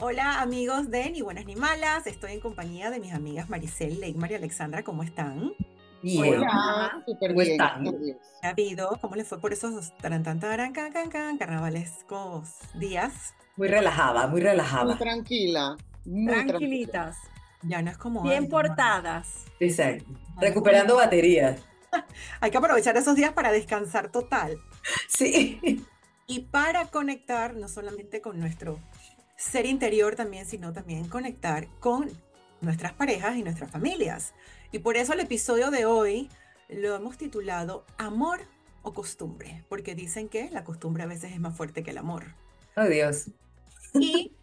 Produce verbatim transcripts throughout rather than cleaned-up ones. Hola amigos de Ni Buenas Ni Malas, estoy en compañía de mis amigas Maricel Ley, María Alexandra, ¿cómo están? Bien, hola, súper bien, están? ¿Ha habido? ¿Cómo les fue por esos tarantantaran, can, can, can, carnavalescos días? Muy relajada, muy relajada. Muy tranquila. Muy Tranquilitas. Tranquila. Ya no es como... Bien antes, portadas. ¿No? Exacto. Recuperando bueno. baterías. Hay que aprovechar esos días para descansar total. Sí. Y para conectar no solamente con nuestro ser interior también, sino también conectar con nuestras parejas y nuestras familias. Y por eso el episodio de hoy lo hemos titulado Amor o Costumbre, porque dicen que la costumbre a veces es más fuerte que el amor. ¡Oh, Dios! Y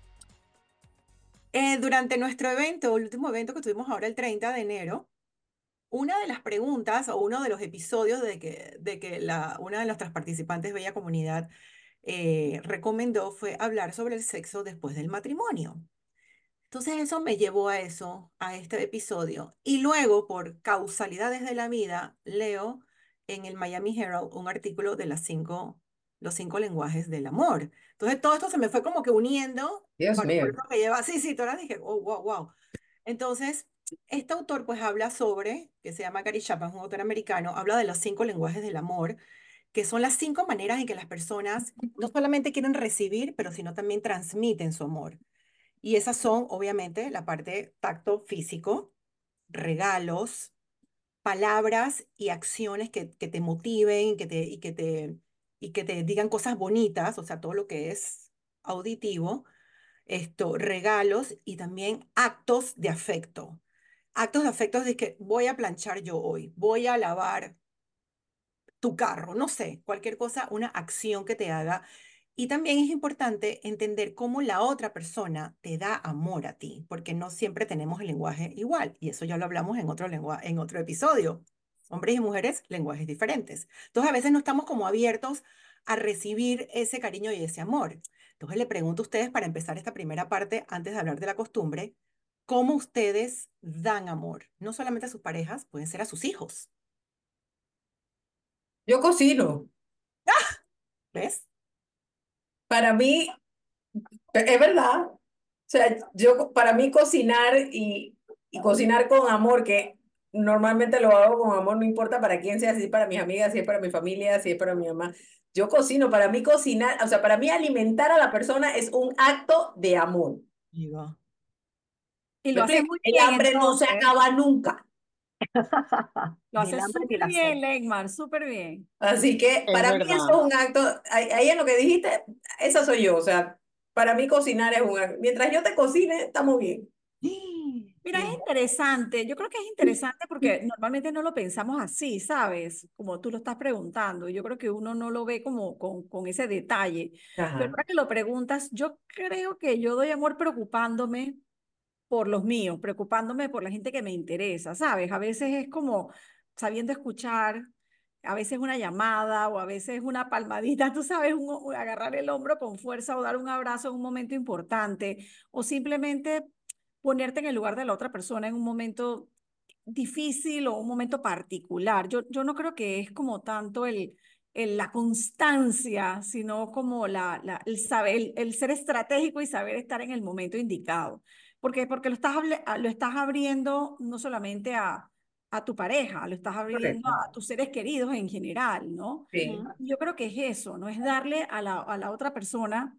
eh, durante nuestro evento, el último evento que tuvimos ahora el treinta de enero, una de las preguntas o uno de los episodios de que, de que la, una de nuestras participantes, Bella Comunidad, eh, recomendó fue hablar sobre el sexo después del matrimonio. Entonces eso me llevó a eso, a este episodio. Y luego, por causalidades de la vida, leo en el Miami Herald un artículo de las cinco, los cinco lenguajes del amor. Entonces todo esto se me fue como que uniendo. Dios mío. Que lleva, sí, sí, todas dije, oh, wow, wow. Entonces, este autor pues habla sobre, que se llama Gary Chapman, un autor americano, habla de los cinco lenguajes del amor, que son las cinco maneras en que las personas no solamente quieren recibir, pero sino también transmiten su amor. Y esas son, obviamente, la parte tacto físico, regalos, palabras y acciones que, que te motiven que te, y, que te, y que te digan cosas bonitas, o sea, todo lo que es auditivo, esto, regalos y también actos de afecto. Actos de afecto es de que voy a planchar yo hoy, voy a lavar tu carro, no sé, cualquier cosa, una acción que te haga. Y también es importante entender cómo la otra persona te da amor a ti, porque no siempre tenemos el lenguaje igual, y eso ya lo hablamos en otro, lengua- en otro episodio. Hombres y mujeres, lenguajes diferentes. Entonces a veces no estamos como abiertos a recibir ese cariño y ese amor. Entonces le pregunto a ustedes, para empezar esta primera parte, antes de hablar de la costumbre, ¿cómo ustedes dan amor? No solamente a sus parejas, pueden ser a sus hijos. Yo cocino. ¡Ah! ¿Ves? Para mí, es verdad, o sea, yo, para mí cocinar y, y cocinar con amor, que normalmente lo hago con amor, no importa para quién sea, si es para mis amigas, si es para mi familia, si es para mi mamá, yo cocino, para mí cocinar, o sea, para mí alimentar a la persona es un acto de amor. Y lo hace muy bien, el hambre entonces no se acaba nunca. Lo hace súper bien, Legmar, súper bien. Así que para mí eso es un acto, ahí en lo que dijiste, esa soy yo, o sea, para mí cocinar es un acto, mientras yo te cocine, estamos bien. Mira, es interesante, yo creo que es interesante porque normalmente no lo pensamos así, ¿sabes? Como tú lo estás preguntando, yo creo que uno no lo ve como con, con ese detalle. Ajá. Pero ahora que lo preguntas, yo creo que yo doy amor preocupándome por los míos, preocupándome por la gente que me interesa, ¿sabes? A veces es como sabiendo escuchar, a veces una llamada o a veces una palmadita, tú sabes, un, agarrar el hombro con fuerza o dar un abrazo en un momento importante o simplemente ponerte en el lugar de la otra persona en un momento difícil o un momento particular. Yo, yo no creo que es como tanto el... la constancia, sino como la, la, el, saber, el, el ser estratégico y saber estar en el momento indicado. ¿Por qué? Porque lo estás, lo estás abriendo no solamente a, a tu pareja, lo estás abriendo Correcto. a tus seres queridos en general, ¿no? Sí. Yo creo que es eso, ¿no? Es darle a la, a la otra persona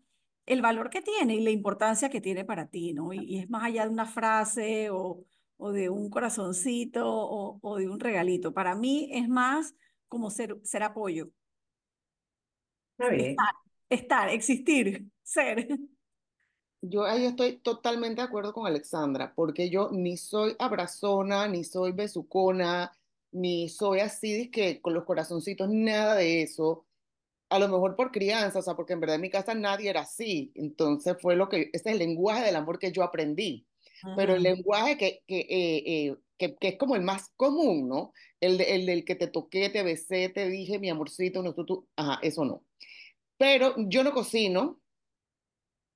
el valor que tiene y la importancia que tiene para ti, ¿no? Y, y es más allá de una frase o, o de un corazoncito o, o de un regalito. Para mí es más como ser, ser apoyo. Estar, estar, existir, ser. Yo ahí estoy totalmente de acuerdo con Alexandra, porque yo ni soy abrazona, ni soy besucona, ni soy así que con los corazoncitos, nada de eso. A lo mejor por crianza, o sea, porque en verdad en mi casa nadie era así. Entonces fue lo que, este es el lenguaje del amor que yo aprendí. Ajá. Pero el lenguaje que, que, eh, eh, que, que es como el más común, ¿no? El, de, el del que te toqué, te besé, te dije, mi amorcito, no, tú, tú, ajá, eso no. Pero yo no cocino,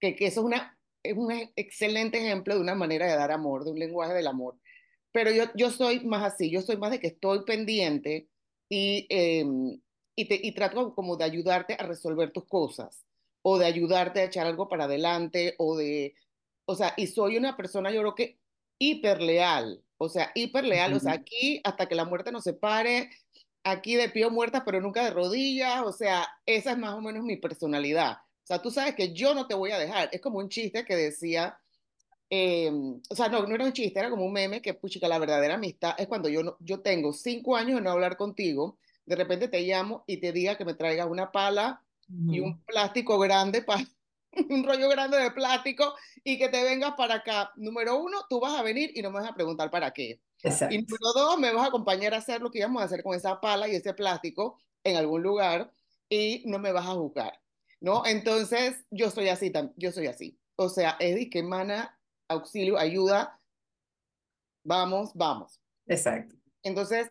que, que eso es, una, es un excelente ejemplo de una manera de dar amor, de un lenguaje del amor. Pero yo, yo soy más así, yo soy más de que estoy pendiente y, eh, y, te, y trato como de ayudarte a resolver tus cosas, o de ayudarte a echar algo para adelante, o de o sea, y soy una persona, yo creo que hiperleal, o sea, hiperleal, uh-huh. o sea, aquí hasta que la muerte nos separe, aquí de pie muerta, pero nunca de rodillas, o sea, esa es más o menos mi personalidad. O sea, tú sabes que yo no te voy a dejar. Es como un chiste que decía, eh, o sea, no, no era un chiste, era como un meme que, puchica, la verdadera amistad es cuando yo, no, yo tengo cinco años de no hablar contigo, de repente te llamo y te diga que me traigas una pala uh-huh. y un plástico grande para... un rollo grande de plástico y que te vengas para acá. Número uno, tú vas a venir y no me vas a preguntar para qué. Exacto. Y número dos, me vas a acompañar a hacer lo que íbamos a hacer con esa pala y ese plástico en algún lugar y no me vas a juzgar, ¿no? Entonces, yo soy así, yo soy así. O sea, Eddie, que mana, auxilio, ayuda, vamos, vamos. Exacto. Entonces,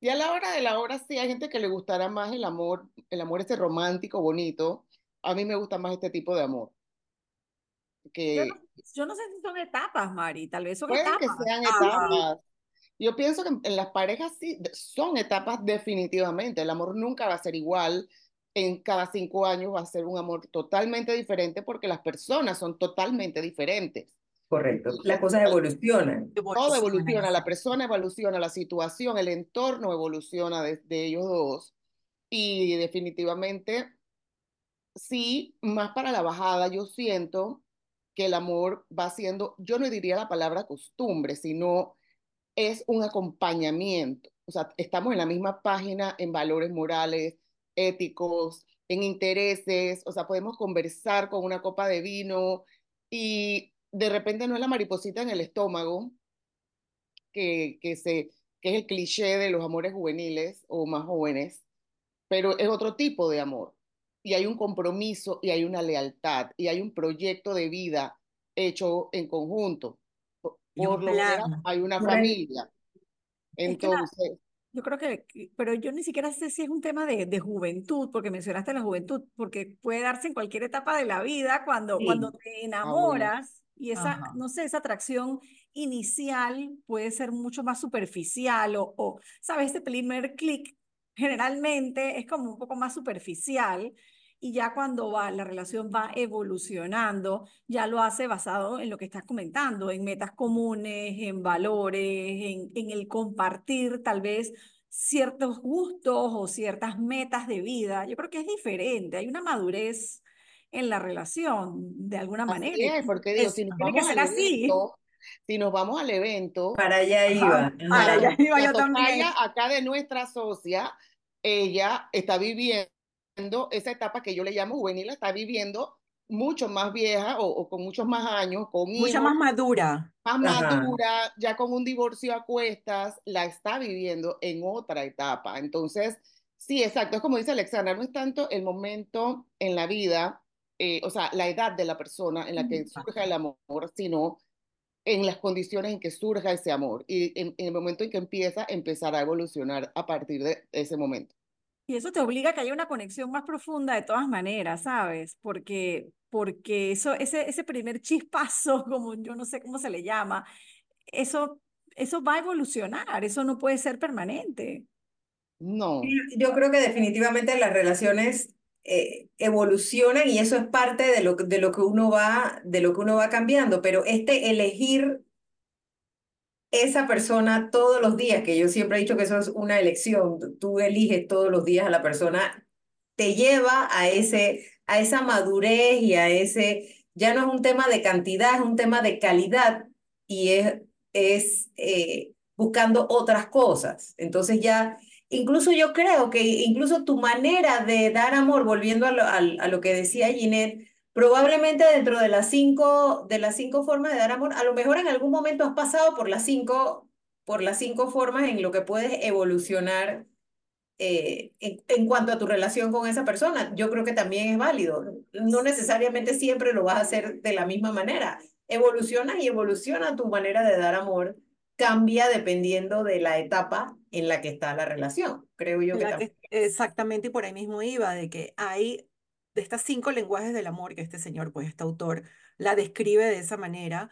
y a la hora de la hora sí hay gente que le gustará más el amor, el amor ese romántico, bonito. A mí me gusta más este tipo de amor. Que... Yo, no, yo no sé si son etapas, Mari, tal vez son pueden etapas. que sean etapas. Yo pienso que en, en las parejas sí son etapas definitivamente. El amor nunca va a ser igual. En cada cinco años va a ser un amor totalmente diferente porque las personas son totalmente diferentes. Correcto. Las cosas evolucionan. Todo evoluciona. La persona evoluciona, la situación, el entorno evoluciona de, de ellos dos. Y definitivamente... Sí, más para la bajada, yo siento que el amor va siendo, yo no diría la palabra costumbre, sino es un acompañamiento. O sea, estamos en la misma página en valores morales, éticos, en intereses, o sea, podemos conversar con una copa de vino y de repente no es la mariposita en el estómago, que, que, se, que es el cliché de los amores juveniles o más jóvenes, pero es otro tipo de amor. Y hay un compromiso, y hay una lealtad, y hay un proyecto de vida hecho en conjunto. Por lo menos hay una familia. Entonces... Es que la, yo creo que, pero yo ni siquiera sé si es un tema de, de juventud, porque mencionaste la juventud, porque puede darse en cualquier etapa de la vida cuando, sí. cuando te enamoras, ah, bueno. y esa, Ajá. no sé, esa atracción inicial puede ser mucho más superficial, o, o ¿sabes? Este primer clic generalmente es como un poco más superficial, y ya cuando va, la relación va evolucionando, ya lo hace basado en lo que estás comentando, en metas comunes, en valores, en, en el compartir tal vez ciertos gustos o ciertas metas de vida. Yo creo que es diferente, hay una madurez en la relación, de alguna así manera. Es, porque digo, es, si nos tiene vamos que ser así. Esto, si nos vamos al evento... Para allá iba. Para, para allá iba yo también. Acá de nuestra socia, ella está viviendo esa etapa que yo le llamo juvenil, está viviendo mucho más vieja o, o con muchos más años, con hijos, mucha más madura. Más Ajá. madura, ya con un divorcio a cuestas, la está viviendo en otra etapa. Entonces, sí, exacto, es como dice Alexandra, no es tanto el momento en la vida, eh, o sea, la edad de la persona en la que surja el amor, sino... en las condiciones en que surja ese amor y en, en el momento en que empieza, empezará a evolucionar a partir de ese momento. Y eso te obliga a que haya una conexión más profunda de todas maneras, ¿sabes? Porque, porque eso, ese, ese primer chispazo, como yo no sé cómo se le llama, eso, eso va a evolucionar, eso no puede ser permanente. No. Yo creo que definitivamente las relaciones... Eh, evolucionan y eso es parte de lo, de lo que uno va, de lo que uno va cambiando, pero este elegir esa persona todos los días, que yo siempre he dicho que eso es una elección, tú eliges todos los días a la persona, te lleva a, ese, a esa madurez y a ese, ya no es un tema de cantidad, es un tema de calidad y es, es eh, buscando otras cosas, entonces ya... Incluso yo creo que incluso tu manera de dar amor, volviendo a lo, a, a lo que decía Ginette, probablemente dentro de las, cinco, de las cinco formas de dar amor, a lo mejor en algún momento has pasado por las cinco, por las cinco formas en lo que puedes evolucionar eh, en, en cuanto a tu relación con esa persona. Yo creo que también es válido. No necesariamente siempre lo vas a hacer de la misma manera. Evoluciona y evoluciona tu manera de dar amor. Cambia dependiendo de la etapa en la que está la relación, creo yo. Que que, exactamente, y por ahí mismo iba, de que hay de estas cinco lenguajes del amor que este señor, pues este autor, la describe de esa manera.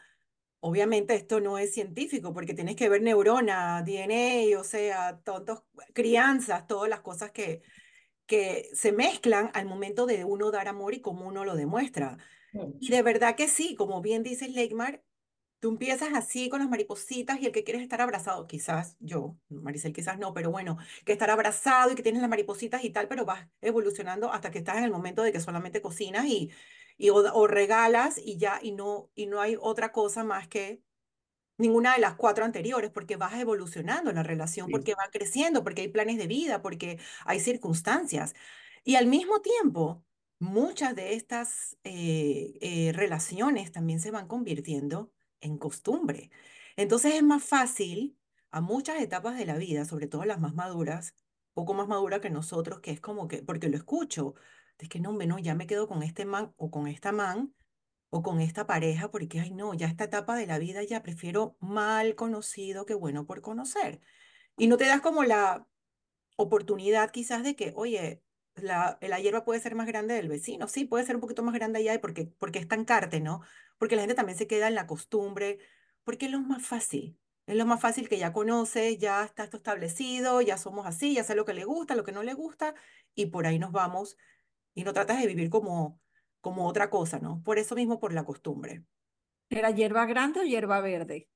Obviamente esto no es científico, porque tienes que ver neurona, D N A, o sea, tontos, crianzas, todas las cosas que, que se mezclan al momento de uno dar amor y cómo uno lo demuestra. Y de verdad que sí, como bien dices, Leymar, tú empiezas así con las maripositas y el que quieres estar abrazado, quizás yo, Maricel, quizás no, pero bueno, que estar abrazado y que tienes las maripositas y tal, pero vas evolucionando hasta que estás en el momento de que solamente cocinas y, y o, o regalas y ya, y no, y no hay otra cosa más que ninguna de las cuatro anteriores, porque vas evolucionando en la relación, Sí. porque va creciendo, porque hay planes de vida, porque hay circunstancias. Y al mismo tiempo, muchas de estas eh, eh, relaciones también se van convirtiendo en costumbre. Entonces es más fácil a muchas etapas de la vida, sobre todo las más maduras, poco más madura que nosotros, que es como que, porque lo escucho, es que no, hombre, no, ya me quedo con este man o con esta man o con esta pareja, porque, ay, no, ya esta etapa de la vida ya prefiero mal conocido que bueno por conocer. Y no te das como la oportunidad quizás de que, oye, la, la hierba puede ser más grande del vecino, sí, puede ser un poquito más grande allá, y porque, porque estancarte, ¿no? Porque la gente también se queda en la costumbre, porque es lo más fácil, es lo más fácil que ya conoces, ya está esto establecido, ya somos así, ya sé lo que le gusta, lo que no le gusta, y por ahí nos vamos, y no tratas de vivir como, como otra cosa, ¿no? Por eso mismo, por la costumbre. ¿Era hierba grande o hierba verde?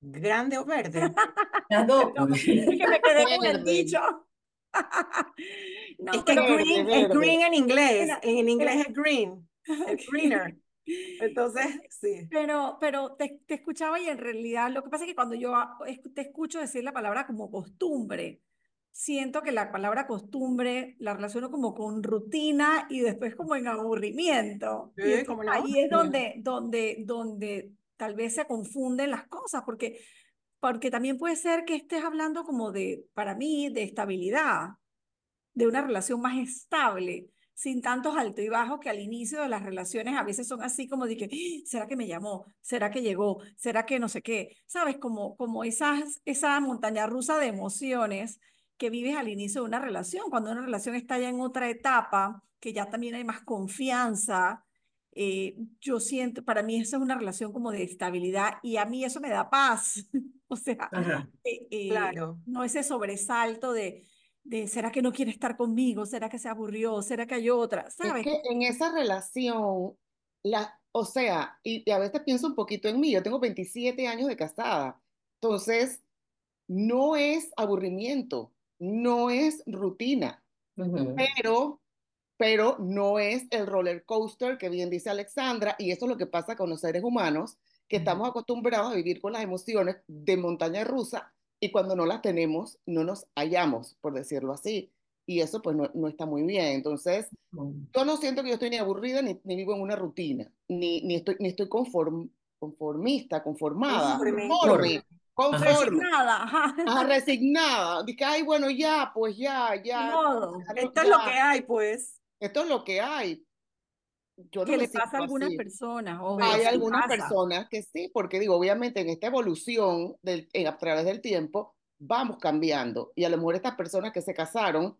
¿Grande o verde? Las dos. Es que me quedé con el dicho. No, es que verde, green, verde. Es green en inglés, en inglés es green, es greener. Entonces, sí. Pero, pero te, te escuchaba y en realidad lo que pasa es que cuando yo te escucho decir la palabra como costumbre, siento que la palabra costumbre la relaciono como con rutina y después como en aburrimiento. Sí, y es, como ahí es donde, donde, donde tal vez se confunden las cosas, porque... Porque también puede ser que estés hablando como de, para mí, de estabilidad, de una relación más estable, sin tantos altos y bajos que al inicio de las relaciones a veces son así como de que, ¿será que me llamó? ¿Será que llegó? ¿Será que no sé qué? ¿Sabes? Como, como esas, esa montaña rusa de emociones que vives al inicio de una relación, cuando una relación está ya en otra etapa, que ya también hay más confianza. Eh, yo siento, para mí esa es una relación como de estabilidad y a mí eso me da paz, o sea, eh, eh, claro. No ese sobresalto de, de ¿será que no quiere estar conmigo? ¿Será que se aburrió? ¿Será que hay otra? ¿Sabes? Es que en esa relación, la, o sea, y, y a veces pienso un poquito en mí, yo tengo veintisiete años de casada, entonces no es aburrimiento, no es rutina, uh-huh. pero... pero no es el roller coaster que bien dice Alexandra, y eso es lo que pasa con los seres humanos, que estamos acostumbrados a vivir con las emociones de montaña rusa, y cuando no las tenemos, no nos hallamos, por decirlo así, y eso pues no, no está muy bien. Entonces, yo no siento que yo estoy ni aburrida, ni, ni vivo en una rutina, ni, ni estoy, ni estoy conform, conformista, conformada, conforme, conforme, resignada, ajá. resignada, dije, ay, bueno, ya, pues ya, ya. No, esto es lo que hay, pues. Esto es lo que hay. Yo no que le pasa a algunas así. Personas. Obvio, hay algunas pasa. Personas que sí, porque digo, obviamente en esta evolución del, en, a través del tiempo vamos cambiando. Y a lo mejor estas personas que se casaron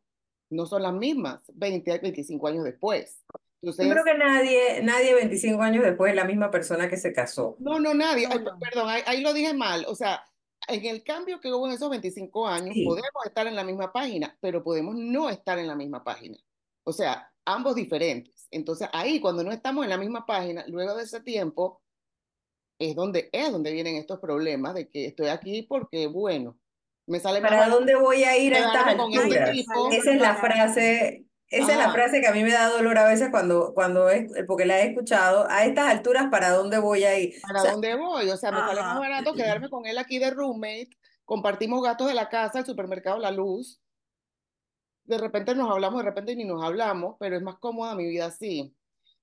no son las mismas veinte, veinticinco años después. Entonces, yo creo que nadie, nadie veinticinco años después es la misma persona que se casó. No, no, nadie. No, no. Ay, perdón, ahí, ahí lo dije mal. O sea, en el cambio que hubo en esos veinticinco años, sí. podemos estar en la misma página, pero podemos no estar en la misma página. O sea, ambos diferentes. Entonces, ahí cuando no estamos en la misma página, luego de ese tiempo, es donde es donde vienen estos problemas de que estoy aquí porque, bueno, me sale ¿Para mal, dónde voy a ir a estas alturas? Este esa es la frase, esa Ajá. es la frase que a mí me da dolor a veces cuando, cuando es, porque la he escuchado, a estas alturas, ¿para dónde voy a ir? ¿Para o sea, dónde voy? O sea, me Ajá. sale más barato quedarme con él aquí de roommate, compartimos gastos de la casa, el supermercado, la luz. De repente nos hablamos, de repente ni nos hablamos, pero es más cómoda mi vida así.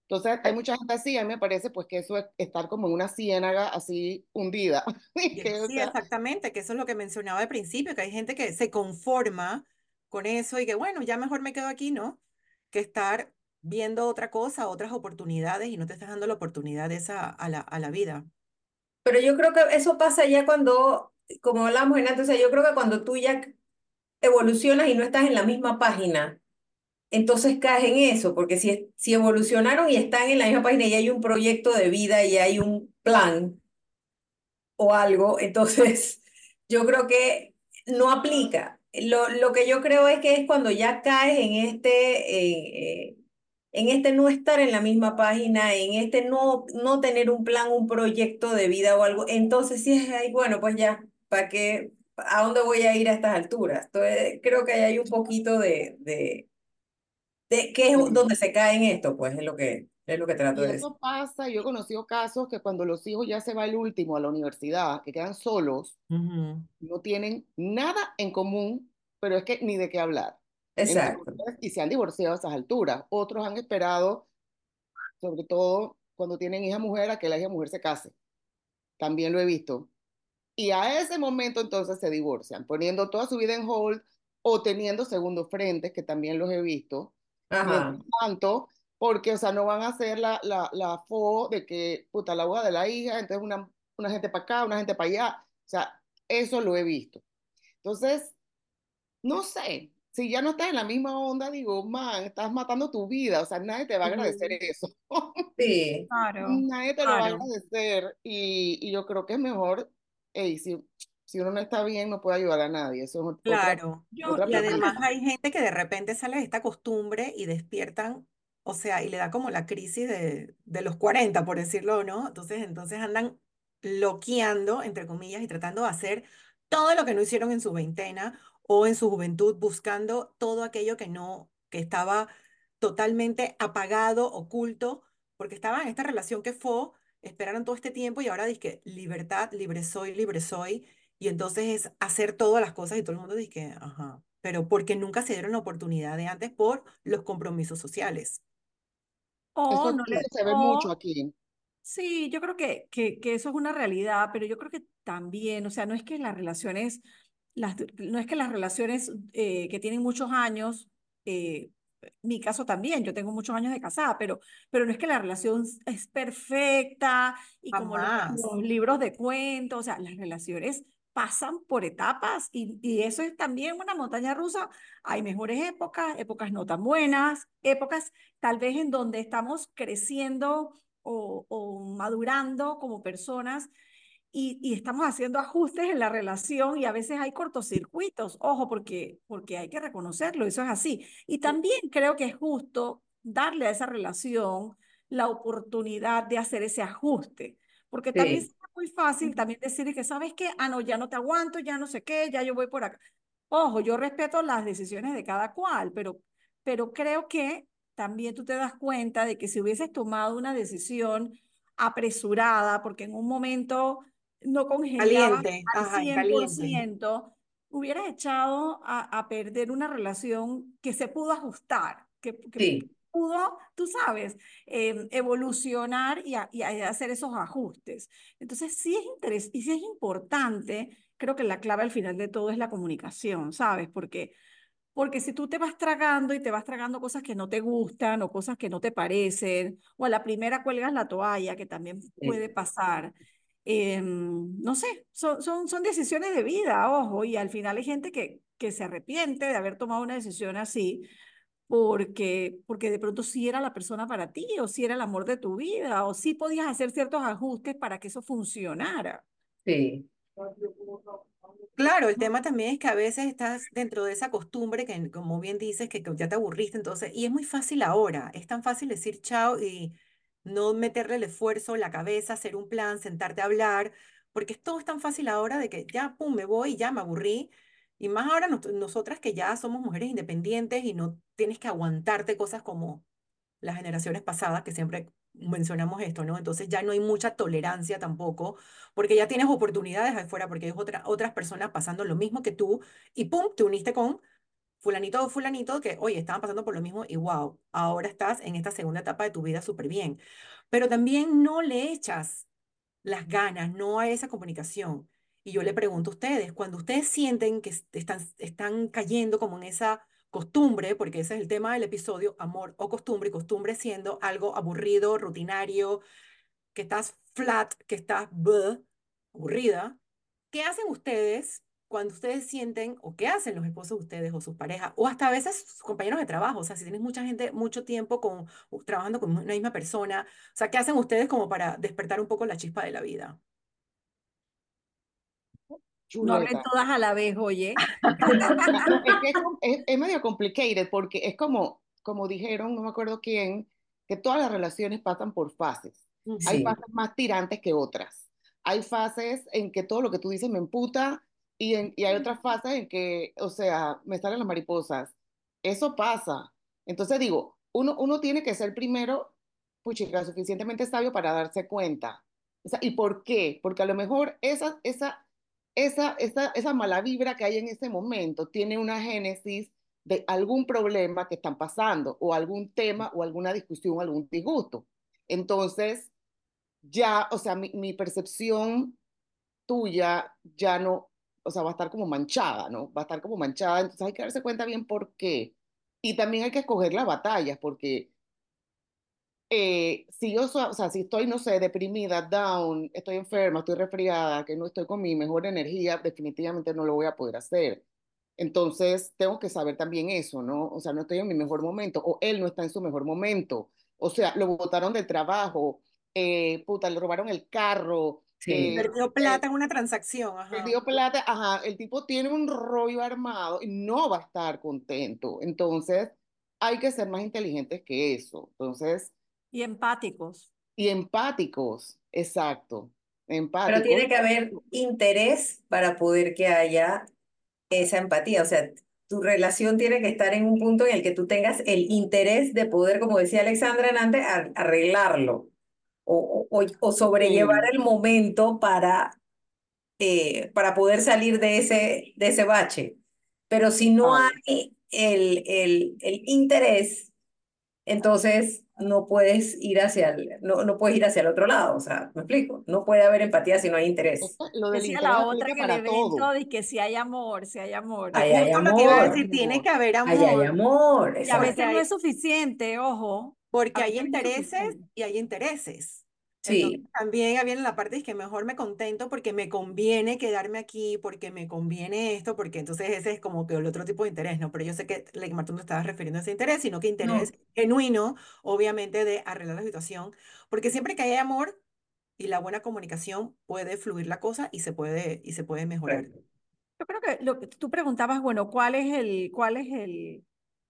Entonces hay mucha gente así, a mí me parece pues que eso es estar como en una ciénaga así hundida. Sí, que, o sea... exactamente, que eso es lo que mencionaba al principio, que hay gente que se conforma con eso y que bueno, ya mejor me quedo aquí, ¿no? Que estar viendo otra cosa, otras oportunidades y no te estás dando la oportunidad esa a la, a la vida. Pero yo creo que eso pasa ya cuando, como hablamos en antes, o sea, yo creo que cuando tú ya... evolucionas y no estás en la misma página, entonces caes en eso, porque si, si evolucionaron y están en la misma página y hay un proyecto de vida y hay un plan o algo, entonces yo creo que no aplica. Lo, lo que yo creo es que es cuando ya caes en este, eh, eh, en este no estar en la misma página, en este no, no tener un plan, un proyecto de vida o algo, entonces sí es ahí, bueno, pues ya, ¿para qué? ¿A dónde voy a ir a estas alturas? Entonces, creo que ahí hay un poquito de, de, de que es donde se cae en esto, pues es lo que, es lo que trato de decir. Eso pasa, yo he conocido casos que cuando los hijos ya se va el último a la universidad, que quedan solos, uh-huh. no tienen nada en común, pero es que ni de qué hablar. Exacto. Entonces, y se han divorciado a esas alturas. Otros han esperado, sobre todo cuando tienen hija mujer, a que la hija mujer se case. También lo he visto. Y a ese momento entonces se divorcian, poniendo toda su vida en hold o teniendo segundos frentes, que también los he visto. Ajá. No tanto, porque, o sea, no van a hacer la, la, la fo de que, puta, la boda de la hija, entonces una, una gente para acá, una gente para allá. O sea, eso lo he visto. Entonces, no sé. Si ya no estás en la misma onda, digo, man, estás matando tu vida, o sea, nadie te va a agradecer eso. Sí, claro. Nadie te claro. lo va a agradecer, y, y yo creo que es mejor, hey, si, si uno no está bien, no puede ayudar a nadie, eso es claro. Otra, yo, otra y además hay gente que de repente sale de esta costumbre y despiertan, o sea, y le da como la crisis de, de los cuarenta, por decirlo, ¿no? Entonces, entonces andan loqueando, entre comillas, y tratando de hacer todo lo que no hicieron en su veintena, o en su juventud, buscando todo aquello que no, que estaba totalmente apagado, oculto, porque estaban en esta relación que fue, esperaron todo este tiempo y ahora dizque libertad, libre soy, libre soy, y entonces es hacer todas las cosas y todo el mundo dizque, ajá, pero porque nunca se dieron la oportunidad de antes por los compromisos sociales. Oh, eso no le, se ve oh. mucho aquí. Sí, yo creo que, que, que eso es una realidad, pero yo creo que también, o sea, no es que las relaciones... Las, no es que las relaciones eh, que tienen muchos años, eh, mi caso también, yo tengo muchos años de casada, pero, pero no es que la relación es perfecta y como los, los libros de cuentos, o sea, las relaciones pasan por etapas y, y eso es también una montaña rusa. Hay mejores épocas, épocas no tan buenas, épocas tal vez en donde estamos creciendo o, o madurando como personas. Y, y estamos haciendo ajustes en la relación y a veces hay cortocircuitos, ojo, porque, porque hay que reconocerlo, eso es así. Y también creo que es justo darle a esa relación la oportunidad de hacer ese ajuste, porque sí. también es muy fácil también decir que, ¿sabes qué? Ah, no, ya no te aguanto, ya no sé qué, ya yo voy por acá. Ojo, yo respeto las decisiones de cada cual, pero, pero creo que también tú te das cuenta de que si hubieses tomado una decisión apresurada, porque en un momento... no congelabas caliente, al ajá, cien por ciento, caliente. Hubieras echado a, a perder una relación que se pudo ajustar, que, que sí. pudo, tú sabes, eh, evolucionar y, a, y a hacer esos ajustes. Entonces sí es interés, y sí es importante, creo que la clave al final de todo es la comunicación, ¿sabes? Porque, porque si tú te vas tragando y te vas tragando cosas que no te gustan o cosas que no te parecen, o a la primera cuelgas la toalla, que también sí. puede pasar... Eh, no sé, son, son, son decisiones de vida, ojo, y al final hay gente que, que se arrepiente de haber tomado una decisión así porque, porque de pronto sí era la persona para ti, o sí era el amor de tu vida, o sí podías hacer ciertos ajustes para que eso funcionara. Sí. Claro, el tema también es que a veces estás dentro de esa costumbre que, como bien dices, que, que ya te aburriste, entonces, y es muy fácil ahora, es tan fácil decir chao y... no meterle el esfuerzo, la cabeza, hacer un plan, sentarte a hablar, porque todo es tan fácil ahora de que ya, pum, me voy, ya me aburrí, y más ahora nos, nosotras que ya somos mujeres independientes y no tienes que aguantarte cosas como las generaciones pasadas, que siempre mencionamos esto, ¿no? Entonces ya no hay mucha tolerancia tampoco, porque ya tienes oportunidades afuera, porque hay otra, otras personas pasando lo mismo que tú, y pum, te uniste con... fulanito o fulanito que, oye, estaban pasando por lo mismo y wow, ahora estás en esta segunda etapa de tu vida súper bien. Pero también no le echas las ganas, no a esa comunicación. Y yo le pregunto a ustedes, cuando ustedes sienten que están, están cayendo como en esa costumbre, porque ese es el tema del episodio, amor o costumbre, costumbre siendo algo aburrido, rutinario, que estás flat, que estás bleh, aburrida, ¿qué hacen ustedes? Cuando ustedes sienten, o qué hacen los esposos de ustedes, o sus parejas, o hasta a veces sus compañeros de trabajo, o sea, si tienes mucha gente, mucho tiempo con, trabajando con una misma persona, o sea, ¿qué hacen ustedes como para despertar un poco la chispa de la vida? No hablen todas a la vez, oye. es, es, es, es medio complicated, porque es como, como dijeron, no me acuerdo quién, que todas las relaciones pasan por fases. Sí. Hay fases más tirantes que otras. Hay fases en que todo lo que tú dices me emputa y, en, y hay otras fases en que, o sea, me salen las mariposas. Eso pasa. Entonces digo, uno, uno tiene que ser primero, puchica, suficientemente sabio para darse cuenta. O sea, ¿y por qué? Porque a lo mejor esa, esa, esa, esa, esa mala vibra que hay en ese momento tiene una génesis de algún problema que están pasando, o algún tema, o alguna discusión, algún disgusto. Entonces, ya, o sea, mi, mi percepción tuya ya no, o sea, va a estar como manchada, ¿no? Va a estar como manchada, entonces hay que darse cuenta bien por qué. Y también hay que escoger las batallas, porque eh, si yo, so, o sea, si estoy, no sé, deprimida, down, estoy enferma, estoy resfriada, que no estoy con mi mejor energía, definitivamente no lo voy a poder hacer. Entonces, tengo que saber también eso, ¿no? O sea, no estoy en mi mejor momento, o él no está en su mejor momento. O sea, lo botaron del trabajo, eh, puta, le robaron el carro. Sí, eh, perdió plata eh, en una transacción. Ajá. Perdió plata, ajá. El tipo tiene un rollo armado y no va a estar contento. Entonces, hay que ser más inteligentes que eso. Entonces... Y empáticos. Y empáticos, exacto. Empáticos. Pero tiene que haber interés para poder que haya... esa empatía, o sea, tu relación tiene que estar en un punto en el que tú tengas el interés de poder, como decía Alexandra antes, arreglarlo o, o, o sobrellevar el momento para, eh, para poder salir de ese, de ese bache. Pero si no hay el, el, el interés, entonces no puedes ir hacia el, no, no puedes ir hacia el otro lado, o sea, ¿me explico? No puede haber empatía si no hay interés. O sea, lo decía la otra que el evento dice que si hay amor, si hay amor. Ahí hay amor. Lo que iba a decir, tiene que haber amor. Ahí hay amor. Y a veces no es suficiente, ojo, porque hay intereses y hay intereses. Sí. Entonces, también viene la parte de que mejor me contento porque me conviene quedarme aquí, porque me conviene esto, porque entonces ese es como que el otro tipo de interés, ¿no? Pero yo sé que, like, Marta, no estabas refiriendo a ese interés, sino que interés no. genuino, obviamente, de arreglar la situación, porque siempre que hay amor y la buena comunicación puede fluir la cosa y se puede, y se puede mejorar. Claro. Yo creo que lo que tú preguntabas, bueno, ¿cuál es el... Cuál es el...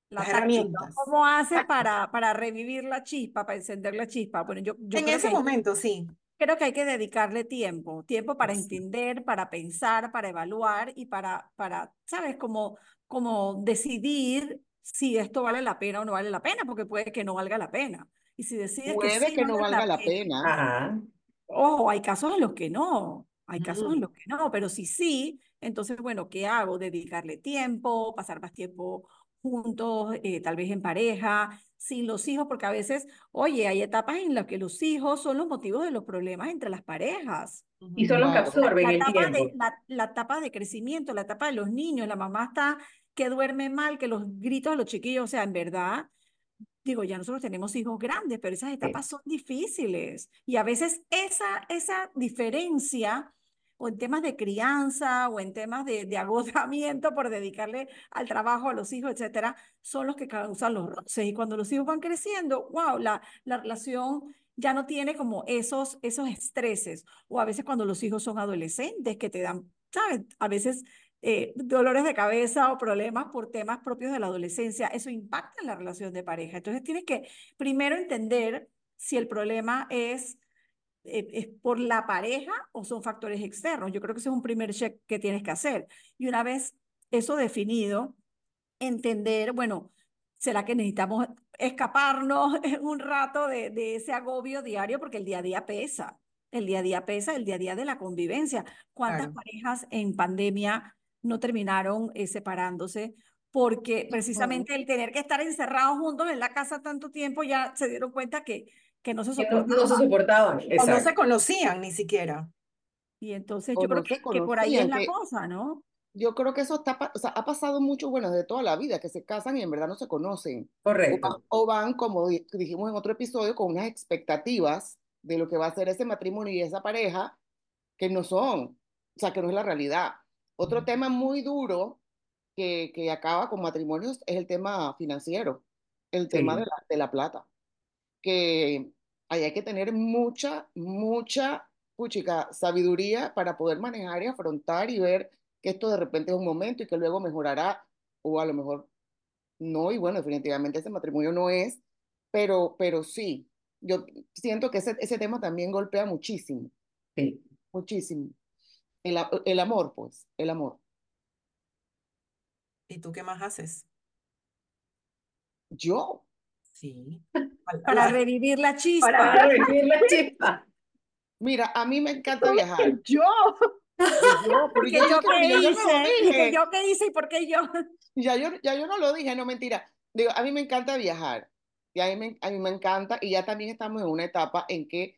Las herramientas. ¿Cómo hace para, para revivir la chispa, para encender la chispa? Bueno, yo, yo en ese momento, que, sí. Creo que hay que dedicarle tiempo, tiempo para sí. entender, para pensar, para evaluar y para, para ¿sabes? Como, como decidir si esto vale la pena o no vale la pena, porque puede que no valga la pena. Y si decides puede que, sí que no valga la pena. pena. Ojo, hay casos en los que no, hay casos uh-huh. en los que no, pero si sí, entonces, bueno, ¿qué hago? Dedicarle tiempo, pasar más tiempo juntos, eh, tal vez en pareja, sin los hijos, porque a veces, oye, hay etapas en las que los hijos son los motivos de los problemas entre las parejas. Y son los que absorben el tiempo. La etapa de crecimiento, la etapa de los niños, la mamá está que duerme mal, que los gritos de los chiquillos, o sea, en verdad, digo, ya nosotros tenemos hijos grandes, pero esas etapas sí. son difíciles. Y a veces esa, esa diferencia... o en temas de crianza, o en temas de, de agotamiento por dedicarle al trabajo, a los hijos, etcétera, son los que causan los roces. Y cuando los hijos van creciendo, wow, la, la relación ya no tiene como esos, esos estreses. O a veces cuando los hijos son adolescentes, que te dan, ¿sabes? A veces eh, dolores de cabeza o problemas por temas propios de la adolescencia. Eso impacta en la relación de pareja. Entonces tienes que primero entender si el problema es... ¿es por la pareja o son factores externos? Yo creo que ese es un primer check que tienes que hacer. Y una vez eso definido, entender, bueno, ¿será que necesitamos escaparnos un rato de, de ese agobio diario? Porque el día a día pesa, el día a día pesa, el día a día de la convivencia. ¿Cuántas Claro. parejas en pandemia no terminaron eh, separándose? Porque precisamente el tener que estar encerrados juntos en la casa tanto tiempo, ya se dieron cuenta que que no se soportaban, no, no, se soportaban o no se conocían ni siquiera. Y entonces yo o creo no que, que por ahí es la cosa, ¿no? Yo creo que eso está, o sea, ha pasado mucho, bueno, desde toda la vida, que se casan y en verdad no se conocen. Correcto. O, o van, como dijimos en otro episodio, con unas expectativas de lo que va a ser ese matrimonio y esa pareja, que no son, o sea, que no es la realidad. Otro tema muy duro que, que acaba con matrimonios es el tema financiero, el sí. tema de la, de la plata. Que hay que tener mucha, mucha, puchica, sabiduría para poder manejar y afrontar y ver que esto de repente es un momento y que luego mejorará, o a lo mejor No, y bueno, definitivamente ese matrimonio no es, pero, pero sí, yo siento que ese, ese tema también golpea muchísimo, Sí. muchísimo. El, a- el amor, pues, el amor. ¿Y tú qué más haces? Yo, Sí. Al- Para la- revivir la Para chispa. revivir la chispa. mira, a mí me encanta ¿Cómo viajar. que yo? Y yo, pero Porque ya yo yo creo que ya qué yo no lo hice, dije, dije. yo qué hice y por qué yo. Ya yo, ya yo no lo dije, no mentira. Digo, a mí me encanta viajar. Y a mí me, a mí me encanta. Y ya también estamos en una etapa en que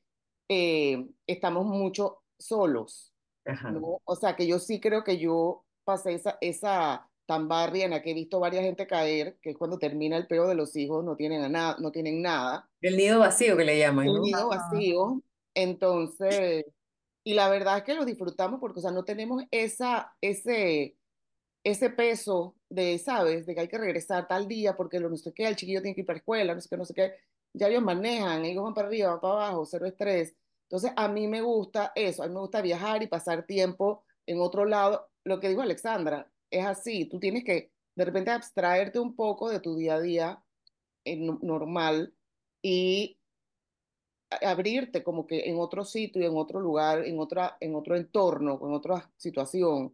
eh, estamos mucho solos, Ajá. ¿no? O sea, que yo sí creo que yo pasé esa, esa tambarria en la que he visto varias gente caer, que es cuando termina el peo de los hijos, no tienen a nada, no tienen nada. El nido vacío que le llaman, El ¿no? nido Ajá. vacío. Entonces, y la verdad es que lo disfrutamos porque, o sea, no tenemos esa, ese ese peso de, ¿sabes? De que hay que regresar tal día porque lo no sé qué, el chiquillo tiene que ir para la escuela, no sé qué, no sé qué. Ya ellos manejan, ellos van para arriba, van para abajo, cero estrés. Entonces, a mí me gusta eso, a mí me gusta viajar y pasar tiempo en otro lado. Lo que dijo Alexandra, es así, tú tienes que de repente abstraerte un poco de tu día a día eh, no- normal y a- abrirte como que en otro sitio, en otro lugar, en otra, en otro entorno, en otra situación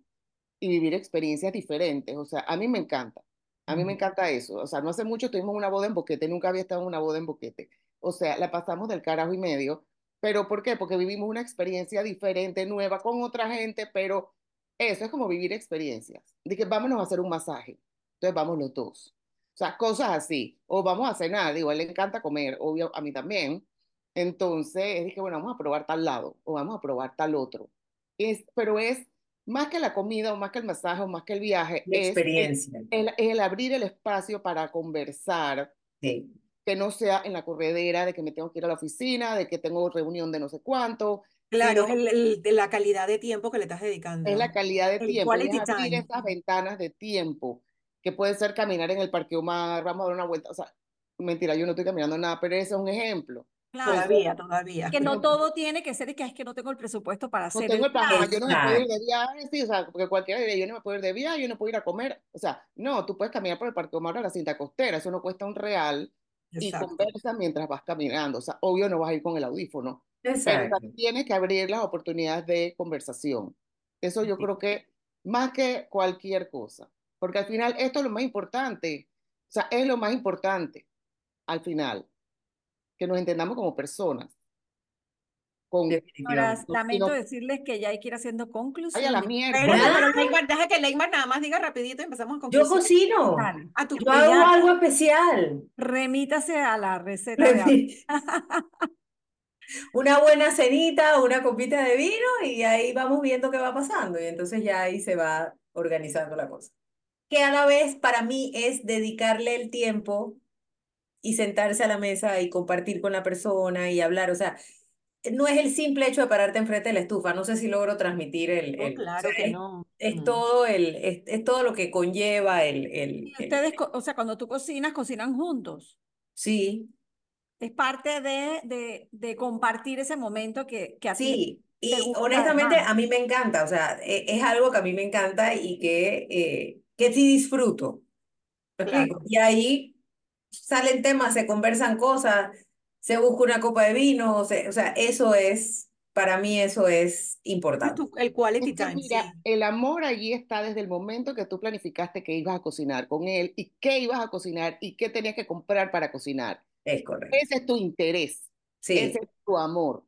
y vivir experiencias diferentes. O sea, a mí me encanta. A mí me Ujú. encanta eso. O sea, no hace mucho tuvimos una boda en Boquete, nunca había estado en una boda en Boquete. O sea, la pasamos del carajo y medio. ¿Pero por qué? Porque vivimos una experiencia diferente, nueva, con otra gente, pero eso es como vivir experiencias. De que vámonos a hacer un masaje. Entonces vamos los dos. O sea, cosas así. O vamos a cenar, digo, a él le encanta comer, obvio, a mí también. Entonces, dije, bueno, vamos a probar tal lado o vamos a probar tal otro. Es, pero es más que la comida o más que el masaje o más que el viaje, La es el, experiencia. el- el abrir el espacio para conversar, Sí. que no sea en la corredera de que me tengo que ir a la oficina, de que tengo reunión de no sé cuánto, Claro, es sino el, el- de la calidad de tiempo que le estás es dedicando. la calidad de El tiempo y es quality abrir time. esas ventanas de tiempo, que puede ser caminar en el Parque Omar, vamos a dar una vuelta, o sea, mentira, yo no estoy caminando nada, pero ese es un ejemplo. Claro, Entonces, Todavía, todavía. que no todo tiene que ser de que "Ay, es que no tengo el presupuesto para no hacer tengo el el plan, ajá, yo plan". no me puedo ir Exacto. de viaje, sí, o sea, porque cualquiera diría, yo no me puedo ir de viaje, yo no puedo ir a comer, o sea, no, tú puedes caminar por el Parque Omar a la cinta costera, eso no cuesta un real, y Exacto. conversa mientras vas caminando, o sea, obvio no vas a ir con el audífono, pero o sea, Exacto. tienes que abrir las oportunidades de conversación. Eso yo Sí. creo que más que cualquier cosa, porque al final esto es lo más importante, o sea, es lo más importante al final, que nos entendamos como personas, con, Definitivamente. Señoras, y lamento no, decirles que ya hay que ir haciendo ay, a la conclusiones. Espérate, miércoles. pero ¡Ah! Neymar, deja que Neymar nada más diga rapidito y empezamos a Yo conclusión. cocino. Dale, A tu Yo hago ya algo especial. remítase a la receta de ahora. Una buena cenita, una copita de vino y ahí vamos viendo qué va pasando. Y entonces ya ahí se va organizando la cosa. Que a la vez para mí es dedicarle el tiempo y sentarse a la mesa y compartir con la persona y hablar. O sea, no es el simple hecho de pararte enfrente de la estufa. No sé si logro transmitir el, No, el, o sea, claro que es, no. es Mm. todo el, es, es todo lo que conlleva el, el, Y el, ustedes, co- o sea, cuando tú cocinas, cocinan juntos. sí, Es parte de, de, de compartir ese momento que, que a ti sí. te Y gusta honestamente además. a mí me encanta. O sea, e- es algo que a mí me encanta y que, eh, que sí disfruto. ¿Me explico? Claro. Y ahí salen temas, se conversan cosas, se busca una copa de vino, se- o sea, eso es, para mí eso es Ese es importante. tu- el quality Es que time, mira, sí. el amor allí está desde el momento que tú planificaste que ibas a cocinar con él y qué ibas a cocinar y qué tenías que comprar para cocinar. Es correcto. Ese es tu interés, ese Sí, es tu amor. O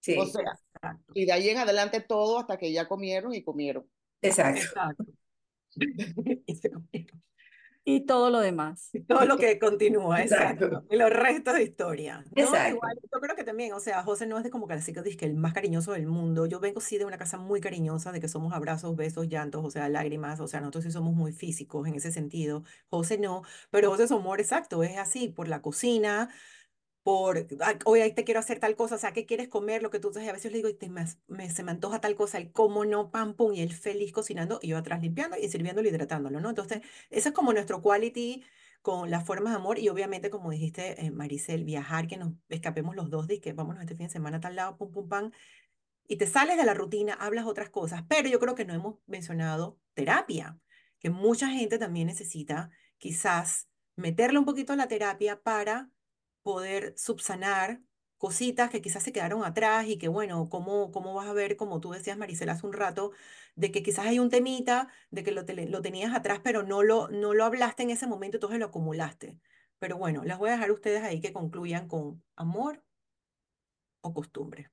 sí, sea, Exacto. y de ahí en adelante todo hasta que ya comieron y comieron. exacto. Exacto. Y se complica. Y todo lo demás. Y todo lo que continúa, Exacto, exacto. Y los restos de historia. No, exacto. igual, yo creo que también, o sea, José no es de como que así que dizque el más cariñoso del mundo. Yo vengo sí de una casa muy cariñosa, de que somos abrazos, besos, llantos, o sea, lágrimas. O sea, nosotros sí somos muy físicos en ese sentido. José no, pero José su amor, exacto, es así, por la cocina, por, "Ay, hoy ahí te quiero hacer tal cosa, o sea, ¿qué quieres comer? Lo que tú sabes". A veces le digo, "Te me as- me- se me antoja tal cosa", el cómo no, pam, pum, y él feliz cocinando y yo atrás limpiando y sirviéndolo, hidratándolo, ¿no? Entonces, ese es como nuestro quality con las formas de amor y obviamente, como dijiste, eh, Maricel, viajar, que nos escapemos los dos, que vámonos este fin de semana a tal lado, pum, pum, pam, y te sales de la rutina, hablas otras cosas, pero yo creo que no hemos mencionado terapia, que mucha gente también necesita quizás meterle un poquito a la terapia para poder subsanar cositas que quizás se quedaron atrás y que, bueno, ¿cómo, cómo vas a ver, como tú decías, Maricel, hace un rato, de que quizás hay un temita, de que lo, te, lo tenías atrás, pero no lo, no lo hablaste en ese momento, entonces lo acumulaste? Pero bueno, las voy a dejar a ustedes ahí que concluyan con amor o costumbre.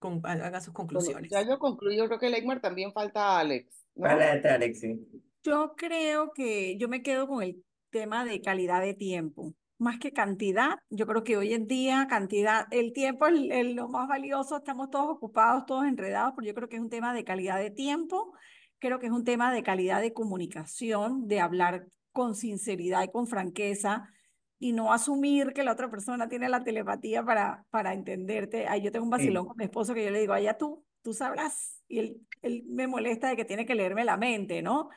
Con, hagan sus conclusiones. Bueno, ya yo concluyo, creo que Leymar también falta Alex, ¿no? Falta Alex, sí. Yo creo que yo me quedo con el tema de calidad de tiempo. Más que cantidad, yo creo que hoy en día cantidad, el tiempo es, es lo más valioso, estamos todos ocupados, todos enredados, pero yo creo que es un tema de calidad de tiempo, creo que es un tema de calidad de comunicación, de hablar con sinceridad y con franqueza, y no asumir que la otra persona tiene la telepatía para, para entenderte. Ay, yo tengo un vacilón sí. con mi esposo que yo le digo, allá tú, tú sabrás, y él, él me molesta de que tiene que leerme la mente, ¿no?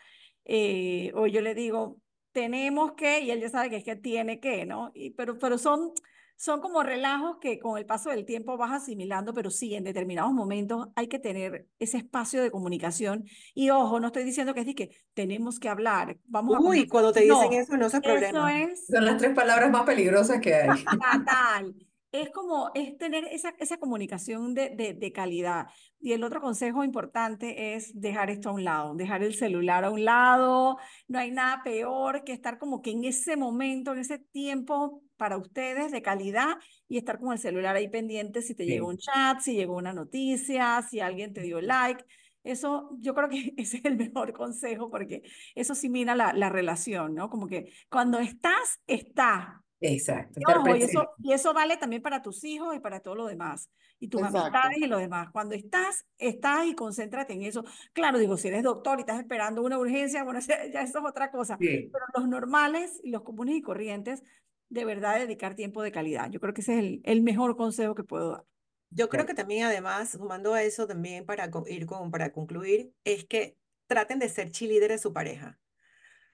Eh, o yo le digo... tenemos que, y él ya sabe que es que tiene que, ¿no? Y, pero pero son, son como relajos que con el paso del tiempo vas asimilando, pero sí, en determinados momentos hay que tener ese espacio de comunicación. Y ojo, no estoy diciendo que es de que tenemos que hablar. Vamos Uy, a cuando te dicen no, eso, no se problema. Es, son las tres palabras más peligrosas que hay. Fatal. Es como, es tener esa, esa comunicación de, de, de calidad. Y el otro consejo importante es dejar esto a un lado, dejar el celular a un lado. No hay nada peor que estar como que en ese momento, en ese tiempo para ustedes de calidad y estar con el celular ahí pendiente si te sí. llegó un chat, si llegó una noticia, si alguien te dio like. Eso, yo creo que ese es el mejor consejo porque eso sí mina la, la relación, ¿no? Como que cuando estás, estás. Exacto. Y, ojo, y, eso, y eso vale también para tus hijos y para todo lo demás, y tus Exacto. amistades y lo demás. Cuando estás, estás y concéntrate en eso. Claro, digo, si eres doctor y estás esperando una urgencia, bueno, ya eso es otra cosa. Sí. Pero los normales, los comunes y corrientes, de verdad dedicar tiempo de calidad. Yo creo que ese es el, el mejor consejo que puedo dar. Yo creo sí. que también, además, sumando a eso también para, ir con, para concluir, es que traten de ser cheerleader de su pareja.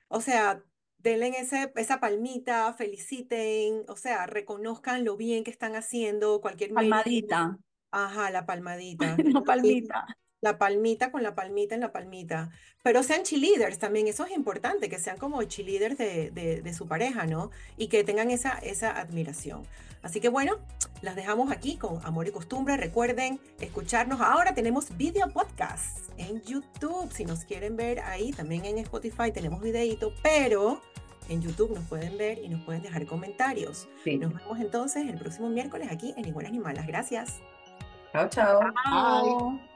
O sea... denle ese, esa palmita, feliciten, o sea, reconozcan lo bien que están haciendo, cualquier... palmadita. Mérito. Ajá, la palmadita. La palmita. La palmita con la palmita en la palmita. Pero sean cheerleaders también, eso es importante, que sean como cheerleaders de, de, de su pareja, ¿no? Y que tengan esa, esa admiración. Así que bueno, las dejamos aquí con Amor y Costumbre. Recuerden escucharnos. Ahora tenemos video podcast en YouTube. Si nos quieren ver ahí, también en Spotify tenemos videíto, pero... en YouTube nos pueden ver y nos pueden dejar comentarios. Sí. Nos vemos entonces el próximo miércoles aquí en Ni Buenas Ni Malas. Gracias. Chao, chao. Bye. Bye.